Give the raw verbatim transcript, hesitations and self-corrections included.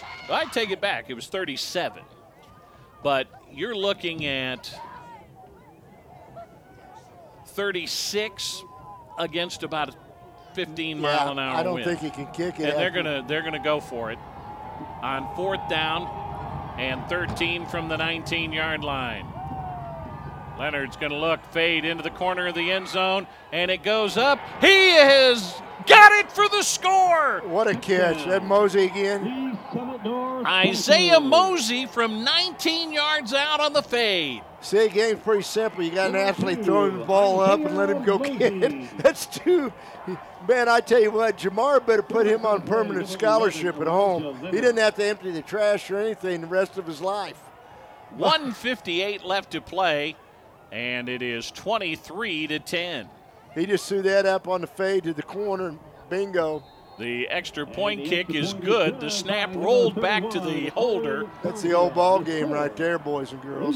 yards. I take it back. It was thirty-seven. But you're looking at thirty-six against about a fifteen yeah, mile an hour. I don't wind. think he can kick it. And they're gonna they're gonna go for it on fourth down and thirteen from the nineteen-yard line. Leonard's gonna look, fade into the corner of the end zone, and it goes up. He has got it for the score. What a catch! That Mosey again. Isaiah Mosey from nineteen yards out on the fade. See, the game's pretty simple. You got an athlete throwing the ball up and let him go kick it. That's two. Man, I tell you what, Jamar better put him on permanent scholarship at home. He didn't have to empty the trash or anything the rest of his life. one fifty-eight left to play, and it is twenty-three to ten. He just threw that up on the fade to the corner, and bingo. The extra point kick is good. The snap rolled back to the holder. That's the old ball game right there, boys and girls.